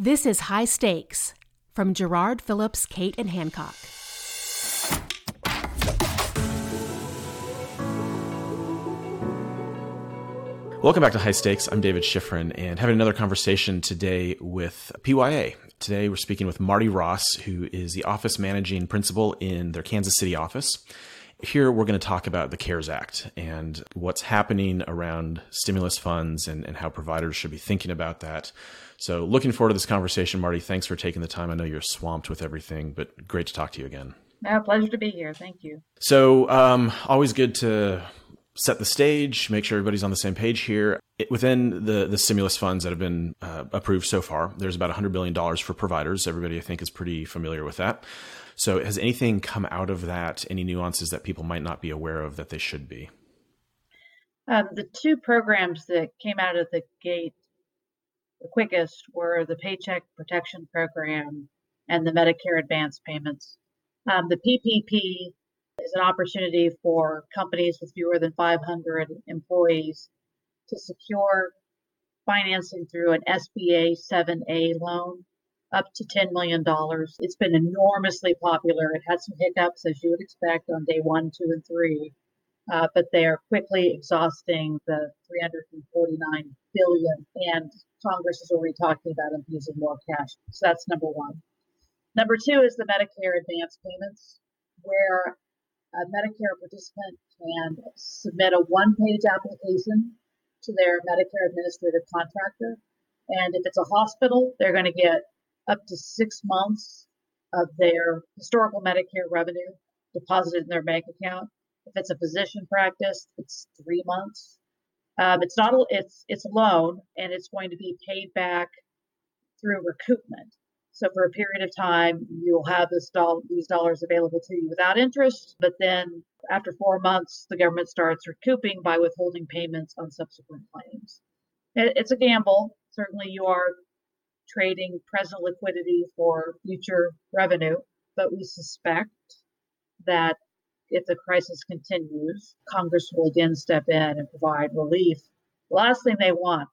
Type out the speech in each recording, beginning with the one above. This is High Stakes from Gerard, Phillips, Kate, and Hancock. Welcome back to High Stakes. I'm David Schifrin and having another conversation today with PYA. Today we're speaking with Marty Ross, who is the office managing principal in their Kansas City office. Here we're going to talk about the CARES Act and what's happening around stimulus funds and how providers should be thinking about that. So looking forward to this conversation, Marty. Thanks for taking the time. I know you're swamped with everything, but great to talk to you again. Yeah, pleasure to be here. Thank you. So always good to set the stage, make sure everybody's on the same page here. Within the stimulus funds that have been approved so far, there's about $100 billion for providers. Everybody, I think, is pretty familiar with that. So has anything come out of that, any nuances that people might not be aware of that they should be? The two programs that came out of the gate the quickest were the Paycheck Protection Program and the Medicare Advance Payments. The PPP is an opportunity for companies with fewer than 500 employees to secure financing through an SBA 7A loan up to $10 million. It's been enormously popular. It had some hiccups, as you would expect, on day 1, 2, and 3, but they are quickly exhausting the $349 billion, and Congress is already talking about infusing more cash. So that's number one. Number two is the Medicare Advance Payments, where a Medicare participant can submit a one-page application to their Medicare administrative contractor. And if it's a hospital, they're going to get up to 6 months of their historical Medicare revenue deposited in their bank account. If it's a physician practice, it's 3 months. It's a loan, and it's going to be paid back through recoupment. So for a period of time, you'll have these dollars available to you without interest. But then after 4 months, the government starts recouping by withholding payments on subsequent claims. It's a gamble. Certainly you are trading present liquidity for future revenue. But we suspect that if the crisis continues, Congress will again step in and provide relief. The last thing they want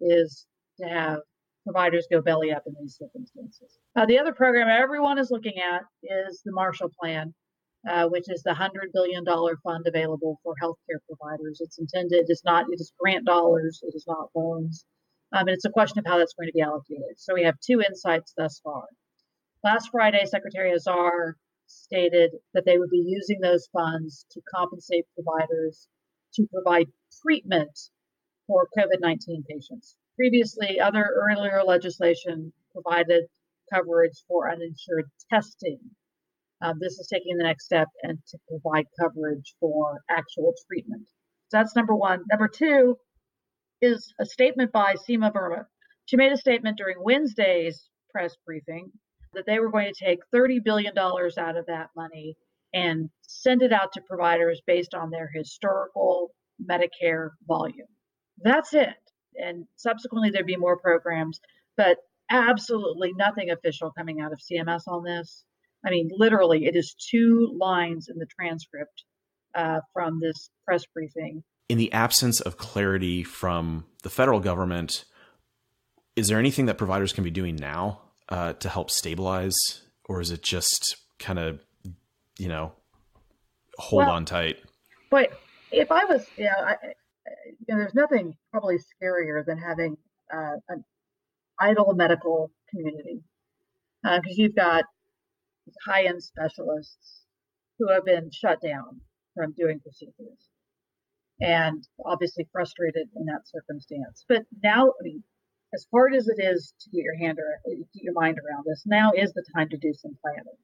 is to have providers go belly up in these circumstances. The other program everyone is looking at is the Marshall Plan, which is the $100 billion fund available for healthcare providers. It's intended, it is grant dollars, it is not loans. And it's a question of how that's going to be allocated. So we have two insights thus far. Last Friday, Secretary Azar stated that they would be using those funds to compensate providers to provide treatment for COVID-19 patients. Previously, earlier legislation provided coverage for uninsured testing. This is taking the next step and to provide coverage for actual treatment. So that's number one. Number two is a statement by Seema Verma. She made a statement during Wednesday's press briefing that they were going to take $30 billion out of that money and send it out to providers based on their historical Medicare volume. That's it. And subsequently, there'd be more programs, but absolutely nothing official coming out of CMS on this. I mean, literally, it is 2 lines in the transcript from this press briefing. In the absence of clarity from the federal government, is there anything that providers can be doing now to help stabilize, or is it just kind of, hold on tight? But if I was, there's nothing probably scarier than having an idle medical community, because you've got high-end specialists who have been shut down from doing procedures and obviously frustrated in that circumstance. But now, I mean, as hard as it is to get your mind around this, now is the time to do some planning,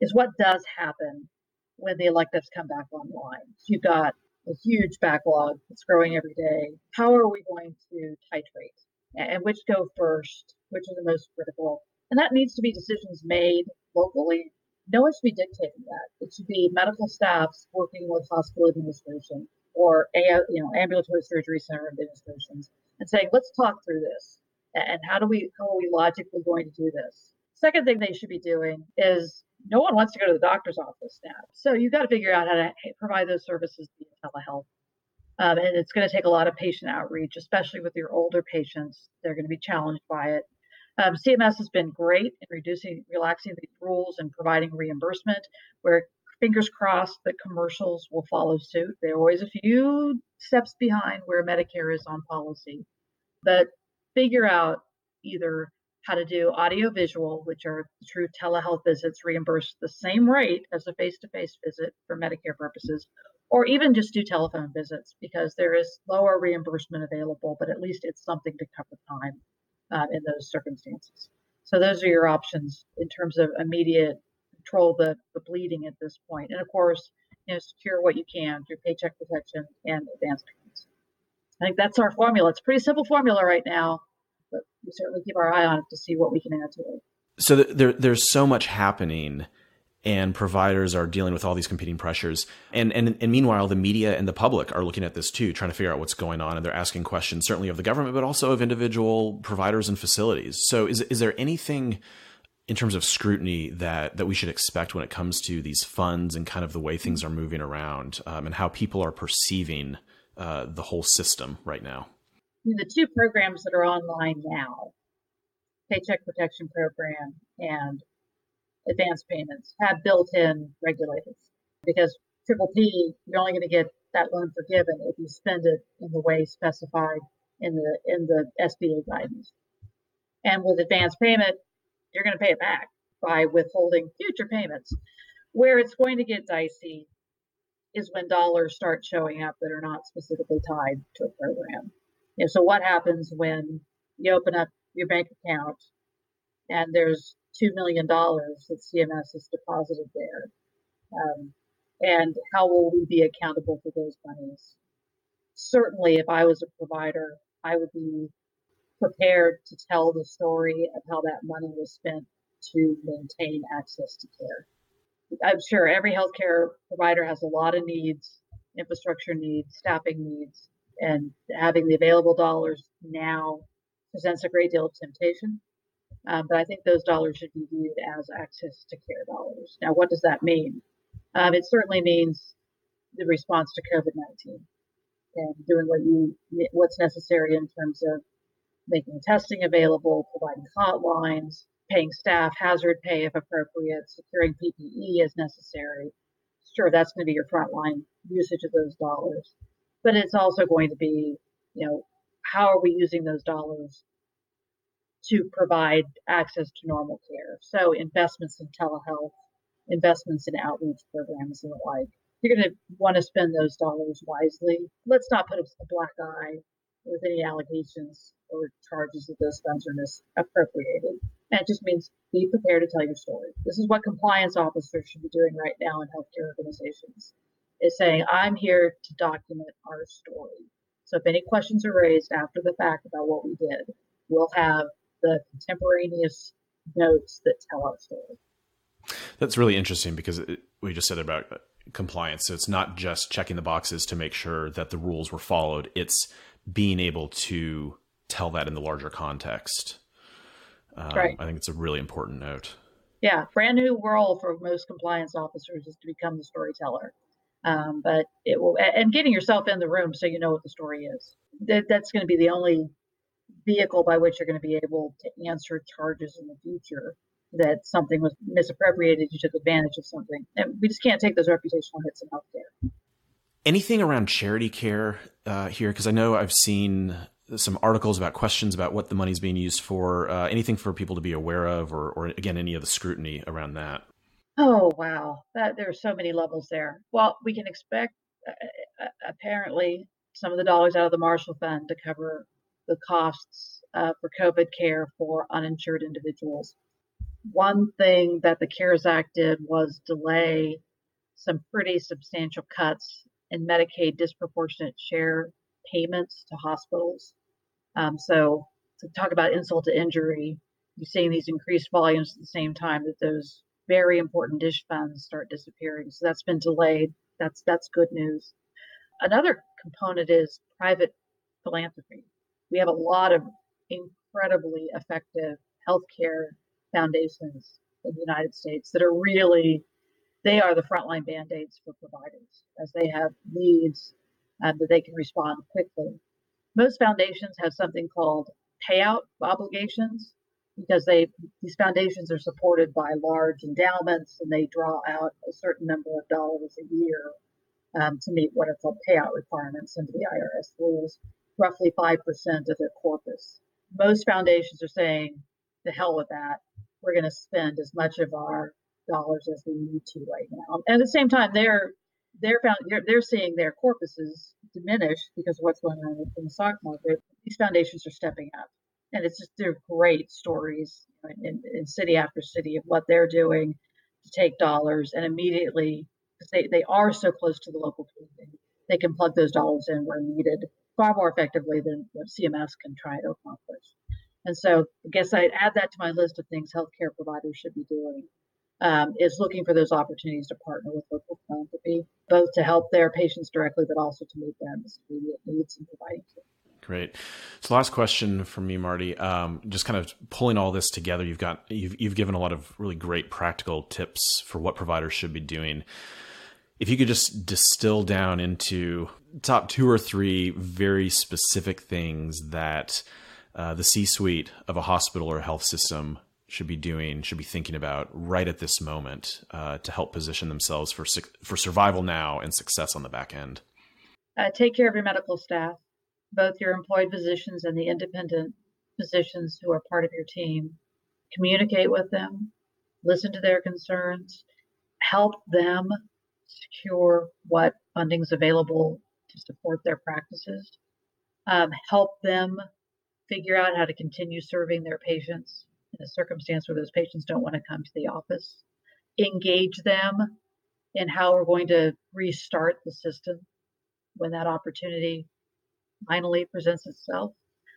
is what does happen when the electives come back online. You've got a huge backlog that's growing every day. How are we going to titrate? And which go first? Which are the most critical? And that needs to be decisions made locally. No one should be dictating that. It should be medical staffs working with hospital administration or ambulatory surgery center administrations and saying, let's talk through this. And how are we logically going to do this? Second thing they should be doing is no one wants to go to the doctor's office now. So you've got to figure out how to provide those services via telehealth. And it's going to take a lot of patient outreach, especially with your older patients. They're going to be challenged by it. CMS has been great in relaxing these rules and providing reimbursement. Where fingers crossed that commercials will follow suit. They're always a few steps behind where Medicare is on policy, but figure out either how to do audiovisual, which are through telehealth visits, reimbursed the same rate as a face-to-face visit for Medicare purposes, or even just do telephone visits because there is lower reimbursement available, but at least it's something to cover time in those circumstances. So those are your options in terms of immediate control the bleeding at this point. And of course, you know, secure what you can through paycheck protection and advance payments. I think that's our formula. It's a pretty simple formula right now, but we certainly keep our eye on it to see what we can add to it. So there's so much happening, and providers are dealing with all these competing pressures. And meanwhile, the media and the public are looking at this too, trying to figure out what's going on. And they're asking questions, certainly of the government, but also of individual providers and facilities. So is there anything in terms of scrutiny that we should expect when it comes to these funds and kind of the way things are moving around and how people are perceiving the whole system right now? The two programs that are online now, Paycheck Protection Program and Advance Payments, have built-in regulators because PPP, you're only going to get that loan forgiven if you spend it in the way specified in the SBA guidance. And with advance payment, you're going to pay it back by withholding future payments. Where it's going to get dicey is when dollars start showing up that are not specifically tied to a program. And so what happens when you open up your bank account and there's $2 million that CMS has deposited there? And how will we be accountable for those monies? Certainly, if I was a provider, I would be prepared to tell the story of how that money was spent to maintain access to care. I'm sure every healthcare provider has a lot of needs, infrastructure needs, staffing needs, and having the available dollars now presents a great deal of temptation. But I think those dollars should be viewed as access to care dollars. Now, what does that mean? It certainly means the response to COVID-19 and doing what's necessary in terms of making testing available, providing hotlines, paying staff hazard pay if appropriate, securing PPE as necessary. Sure, that's going to be your frontline usage of those dollars. But it's also going to be, you know, how are we using those dollars to provide access to normal care? So investments in telehealth, investments in outreach programs and the like. You're going to want to spend those dollars wisely. Let's not put a black eye with any allegations or charges that those funds are misappropriated. And it just means be prepared to tell your story. This is what compliance officers should be doing right now in healthcare organizations, is saying, I'm here to document our story. So if any questions are raised after the fact about what we did, we'll have the contemporaneous notes that tell our story. That's really interesting because we just said about compliance. So it's not just checking the boxes to make sure that the rules were followed. It's being able to tell that in the larger context. Right. I think it's a really important note. Yeah. Brand new world for most compliance officers is to become the storyteller. But it will, and getting yourself in the room so you know what the story is. That's going to be the only vehicle by which you're going to be able to answer charges in the future that something was misappropriated, you took advantage of something. And we just can't take those reputational hits in healthcare. Anything around charity care here? Because I know I've seen some articles about questions about what the money's being used for, anything for people to be aware of, or again, any of the scrutiny around that. Oh, wow. There are so many levels there. Well, we can expect apparently some of the dollars out of the Marshall Fund to cover the costs for COVID care for uninsured individuals. One thing that the CARES Act did was delay some pretty substantial cuts and Medicaid disproportionate share payments to hospitals. So to talk about insult to injury, you're seeing these increased volumes at the same time that those very important DSH funds start disappearing. So that's been delayed. That's good news. Another component is private philanthropy. We have a lot of incredibly effective healthcare foundations in the United States that are really, they are the frontline band-aids for providers as they have needs that they can respond quickly. Most foundations have something called payout obligations, because these foundations are supported by large endowments, and they draw out a certain number of dollars a year to meet what are called payout requirements under the IRS rules, roughly 5% of their corpus. Most foundations are saying, to hell with that. We're going to spend as much of our dollars as we need to right now. And at the same time, they're seeing their corpuses diminish because of what's going on in the stock market. These foundations are stepping up. And it's just, they're great stories in city after city of what they're doing to take dollars and immediately, because they are so close to the local community, they can plug those dollars in where needed far more effectively than what CMS can try to accomplish. And so I guess I'd add that to my list of things healthcare providers should be doing, is looking for those opportunities to partner with local philanthropy, both to help their patients directly, but also to meet them immediate needs and providing care. Great. So last question from me, Marty, just kind of pulling all this together, you've given a lot of really great practical tips for what providers should be doing. If you could just distill down into top 2 or 3 very specific things that the C-suite of a hospital or a health system should be doing, should be thinking about right at this moment to help position themselves for survival now and success on the back end. Take care of your medical staff, both your employed physicians and the independent physicians who are part of your team. Communicate with them, listen to their concerns, help them secure what funding is available to support their practices, help them figure out how to continue serving their patients in a circumstance where those patients don't want to come to the office. Engage them in how we're going to restart the system when that opportunity finally presents itself.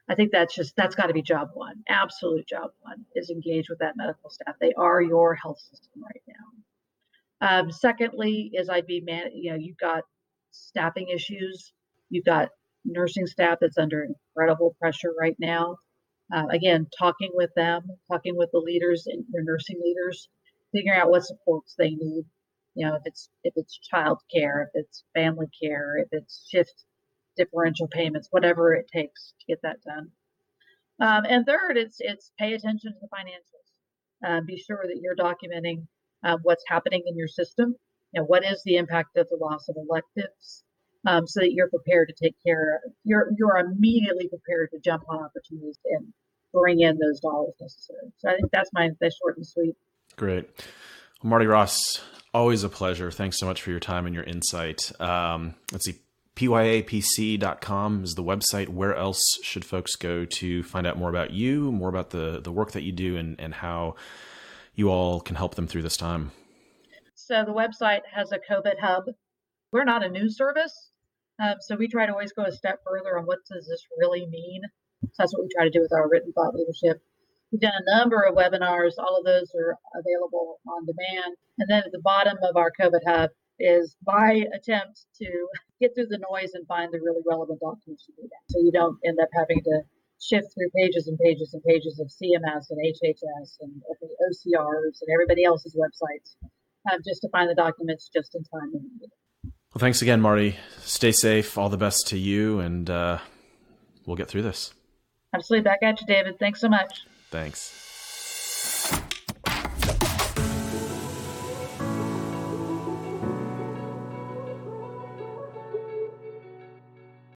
I think that's got to be job one. Absolute job one is engage with that medical staff. They are your health system right now. Secondly, is you've got staffing issues. You've got nursing staff that's under incredible pressure right now. Again, talking with them, talking with the leaders and your nursing leaders, figuring out what supports they need. If it's child care, if it's family care, if it's shift differential payments, whatever it takes to get that done. And third, it's pay attention to the financials. Be sure that you're documenting what's happening in your system. What is the impact of the loss of electives, so that you're prepared to take care of, you're immediately prepared to jump on opportunities and bring in those dollars necessary. So I think that's that's short and sweet. Great. Well, Marty Ross, always a pleasure. Thanks so much for your time and your insight. Let's see. pyapc.com is the website. Where else should folks go to find out more about you, more about the work that you do and how you all can help them through this time? So the website has a COVID hub. We're not a news service, so we try to always go a step further on what does this really mean. So that's what we try to do with our written thought leadership. We've done a number of webinars. All of those are available on demand. And then at the bottom of our COVID hub is my attempt to get through the noise and find the really relevant documents to do that. So you don't end up having to shift through pages and pages and pages of CMS and HHS and the OCRs and everybody else's websites just to find the documents just in time. Well, thanks again, Marty. Stay safe. All the best to you, and we'll get through this. Absolutely. Back at you, David. Thanks so much. Thanks.